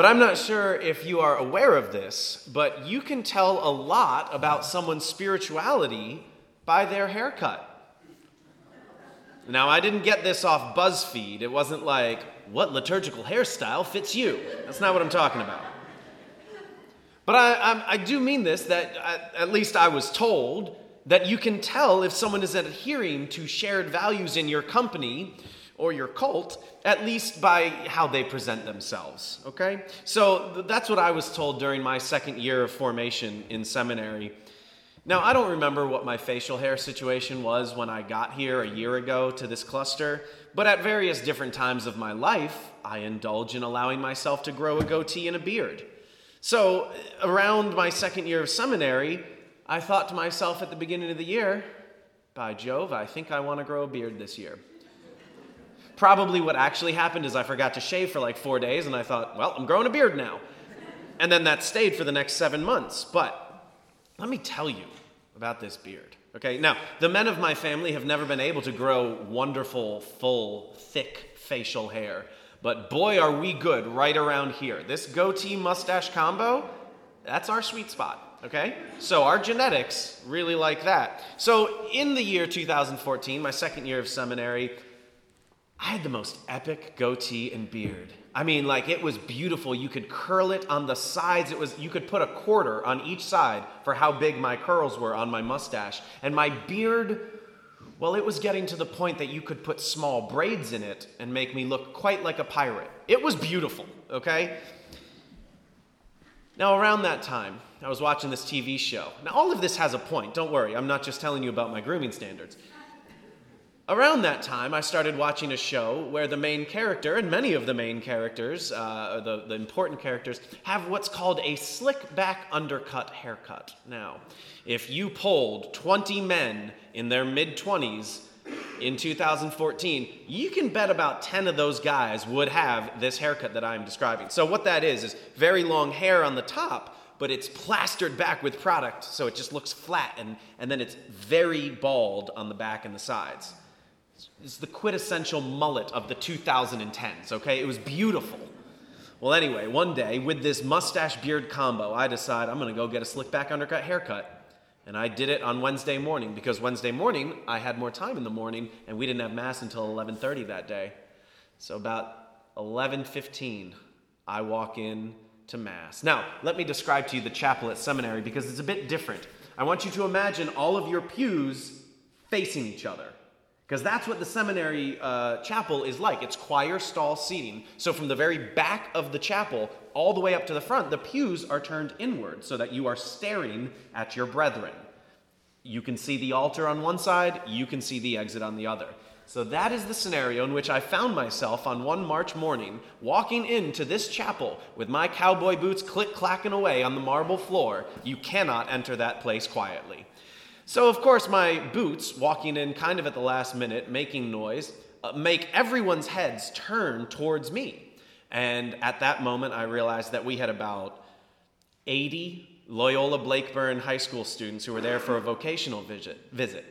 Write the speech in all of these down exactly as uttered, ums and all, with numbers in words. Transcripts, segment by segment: But I'm not sure if you are aware of this, but you can tell a lot about someone's spirituality by their haircut. Now, I didn't get this off BuzzFeed. It wasn't like, what liturgical hairstyle fits you? That's not what I'm talking about. But I, I, I do mean this, that I, at least I was told, that you can tell if someone is adhering to shared values in your company or your cult, at least by how they present themselves, okay? So th- that's what I was told during my second year of formation in seminary. Now, I don't remember what my facial hair situation was when I got here a year ago to this cluster, but at various different times of my life, I indulge in allowing myself to grow a goatee and a beard. So around my second year of seminary, I thought to myself at the beginning of the year, by Jove, I think I want to grow a beard this year. Probably what actually happened is I forgot to shave for like four days, and I thought, well, I'm growing a beard now. And then that stayed for the next seven months, but let me tell you about this beard, okay? Now, the men of my family have never been able to grow wonderful, full, thick facial hair, but boy, are we good right around here. This goatee mustache combo, that's our sweet spot, okay? So our genetics really like that. So in the year two thousand fourteen, my second year of seminary, I had the most epic goatee and beard. I mean, like, it was beautiful. You could curl it on the sides. It was, you could put a quarter on each side for how big my curls were on my mustache. And my beard, well, it was getting to the point that you could put small braids in it and make me look quite like a pirate. It was beautiful, okay? Now, around that time, I was watching this T V show. Now, all of this has a point. Don't worry. I'm not just telling you about my grooming standards. Around that time, I started watching a show where the main character, and many of the main characters, uh, the, the important characters, have what's called a slick back undercut haircut. Now, if you polled twenty men in their mid-twenties in two thousand fourteen, you can bet about ten of those guys would have this haircut that I'm describing. So what that is is very long hair on the top, but it's plastered back with product, so it just looks flat, and, and then it's very bald on the back and the sides. It's the quintessential mullet of the two thousand tens, okay? It was beautiful. Well, anyway, one day, with this mustache-beard combo, I decide I'm going to go get a slick-back undercut haircut. And I did it on Wednesday morning, because Wednesday morning, I had more time in the morning, and we didn't have Mass until eleven thirty that day. So about eleven fifteen, I walk in to Mass. Now, let me describe to you the chapel at seminary, because it's a bit different. I want you to imagine all of your pews facing each other, because that's what the seminary uh, chapel is like. It's choir stall seating. So from the very back of the chapel all the way up to the front, the pews are turned inward so that you are staring at your brethren. You can see the altar on one side. You can see the exit on the other. So that is the scenario in which I found myself on one March morning walking into this chapel with my cowboy boots click-clacking away on the marble floor. You cannot enter that place quietly. So, of course, my boots, walking in kind of at the last minute, making noise, uh, make everyone's heads turn towards me. And at that moment, I realized that we had about eighty Loyola Blakeburn high school students who were there for a vocational visit.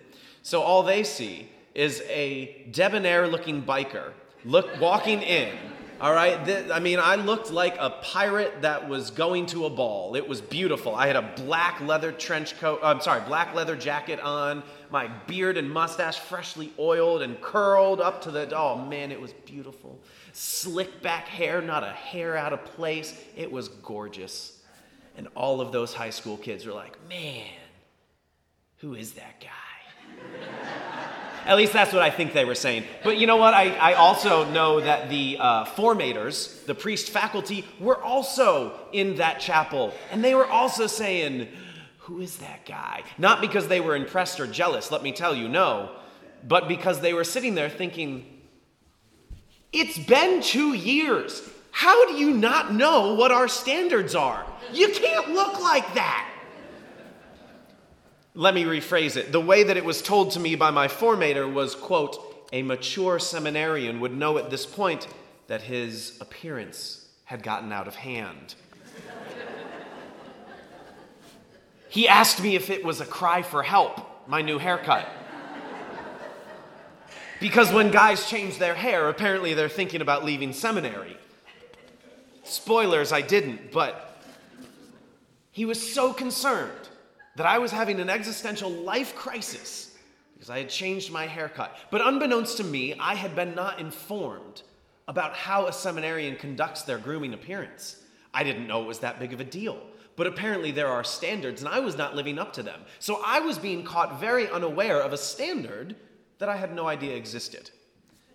So all they see is a debonair-looking biker look, walking in. All right, this, I mean, I looked like a pirate that was going to a ball. It was beautiful. I had a black leather trench coat, I'm sorry, black leather jacket on, my beard and mustache freshly oiled and curled up to the, oh man, it was beautiful. Slick back hair, not a hair out of place. It was gorgeous. And all of those high school kids were like, man, who is that guy? At least that's what I think they were saying. But you know what? I, I also know that the uh, formators, the priest faculty, were also in that chapel. And they were also saying, who is that guy? Not because they were impressed or jealous, let me tell you, no. But because they were sitting there thinking, it's been two years. How do you not know what our standards are? You can't look like that. Let me rephrase it. The way that it was told to me by my formator was, quote, a mature seminarian would know at this point that his appearance had gotten out of hand. He asked me if it was a cry for help, my new haircut. Because when guys change their hair, apparently they're thinking about leaving seminary. Spoilers, I didn't, but he was so concerned that I was having an existential life crisis because I had changed my haircut. But unbeknownst to me, I had been not informed about how a seminarian conducts their grooming appearance. I didn't know it was that big of a deal, but apparently there are standards, and I was not living up to them. So I was being caught very unaware of a standard that I had no idea existed.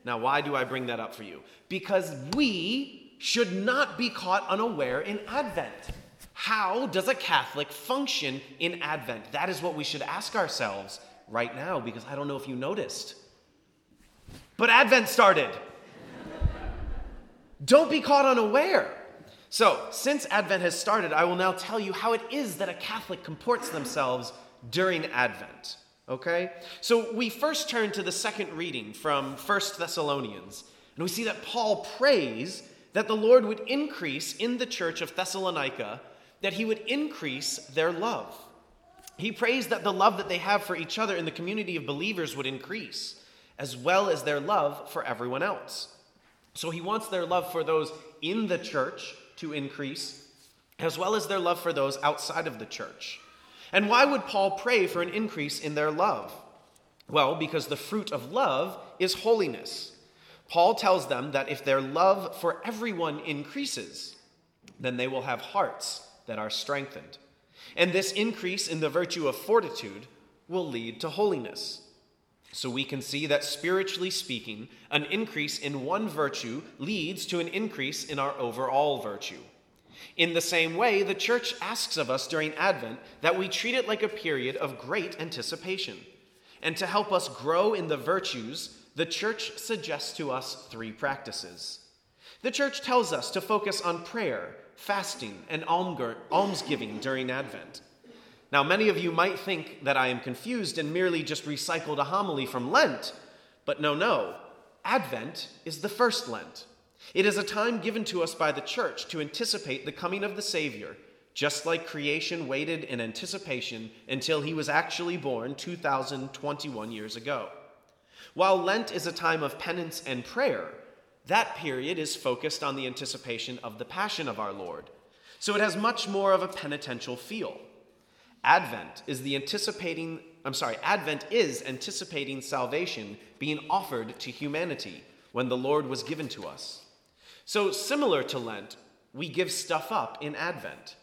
Now, why do I bring that up for you? Because we should not be caught unaware in Advent. How does a Catholic function in Advent? That is what we should ask ourselves right now, because I don't know if you noticed, but Advent started. Don't be caught unaware. So, since Advent has started, I will now tell you how it is that a Catholic comports themselves during Advent. Okay? So we first turn to the second reading from First Thessalonians, and we see that Paul prays that the Lord would increase in the church of Thessalonica, that he would increase their love. He prays that the love that they have for each other in the community of believers would increase, as well as their love for everyone else. So he wants their love for those in the church to increase, as well as their love for those outside of the church. And why would Paul pray for an increase in their love? Well, because the fruit of love is holiness. Paul tells them that if their love for everyone increases, then they will have hearts that are strengthened. And this increase in the virtue of fortitude will lead to holiness. So we can see that spiritually speaking, an increase in one virtue leads to an increase in our overall virtue. In the same way, the church asks of us during Advent that we treat it like a period of great anticipation. And to help us grow in the virtues, the church suggests to us three practices. The church tells us to focus on prayer, fasting, and almsgiving during Advent. Now, many of you might think that I am confused and merely just recycled a homily from Lent, but no, no. Advent is the first Lent. It is a time given to us by the church to anticipate the coming of the Savior, just like creation waited in anticipation until he was actually born two thousand twenty-one years ago. While Lent is a time of penance and prayer, that period is focused on the anticipation of the passion of our Lord, so it has much more of a penitential feel. Advent is the anticipating, I'm sorry, Advent is anticipating salvation being offered to humanity when the Lord was given to us. So similar to Lent, we give stuff up in Advent.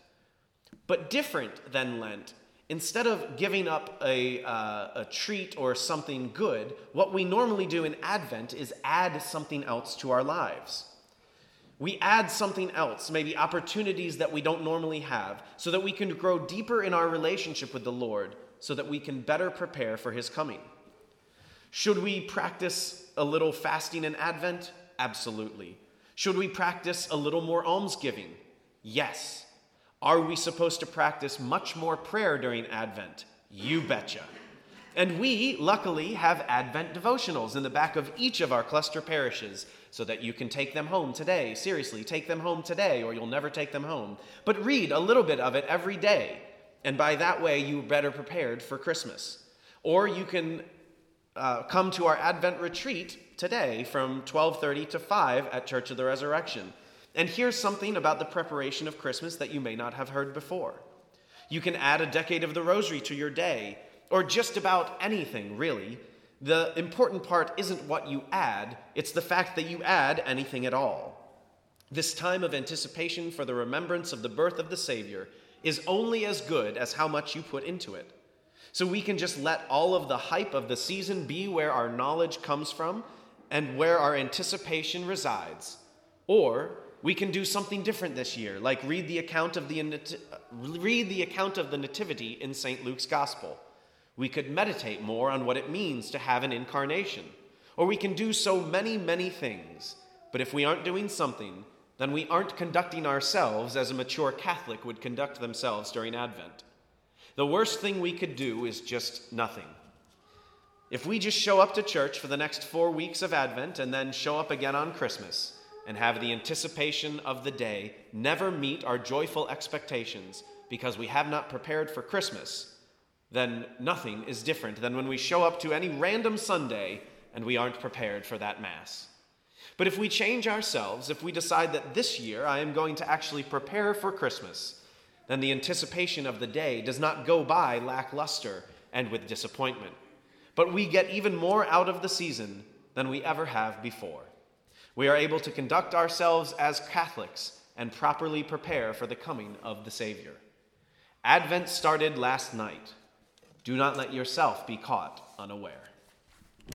But different than Lent, instead of giving up a, uh, a treat or something good, what we normally do in Advent is add something else to our lives. We add something else, maybe opportunities that we don't normally have, so that we can grow deeper in our relationship with the Lord, so that we can better prepare for his coming. Should we practice a little fasting in Advent? Absolutely. Should we practice a little more almsgiving? Yes. Are we supposed to practice much more prayer during Advent? You betcha. And we, luckily, have Advent devotionals in the back of each of our cluster parishes so that you can take them home today. Seriously, take them home today or you'll never take them home. But read a little bit of it every day, and by that way you're better prepared for Christmas. Or you can uh, come to our Advent retreat today from twelve thirty to five at Church of the Resurrection. And here's something about the preparation of Christmas that you may not have heard before. You can add a decade of the rosary to your day, or just about anything, really. The important part isn't what you add, it's the fact that you add anything at all. This time of anticipation for the remembrance of the birth of the Savior is only as good as how much you put into it. So we can just let all of the hype of the season be where our knowledge comes from and where our anticipation resides. Or we can do something different this year, like read the account of the read the account of the Nativity in Saint Luke's Gospel. We could meditate more on what it means to have an incarnation. Or we can do so many, many things. But if we aren't doing something, then we aren't conducting ourselves as a mature Catholic would conduct themselves during Advent. The worst thing we could do is just nothing. If we just show up to church for the next four weeks of Advent and then show up again on Christmas and have the anticipation of the day never meet our joyful expectations because we have not prepared for Christmas, then nothing is different than when we show up to any random Sunday and we aren't prepared for that Mass. But if we change ourselves, if we decide that this year I am going to actually prepare for Christmas, then the anticipation of the day does not go by lackluster and with disappointment. But we get even more out of the season than we ever have before. We are able to conduct ourselves as Catholics and properly prepare for the coming of the Savior. Advent started last night. Do not let yourself be caught unaware.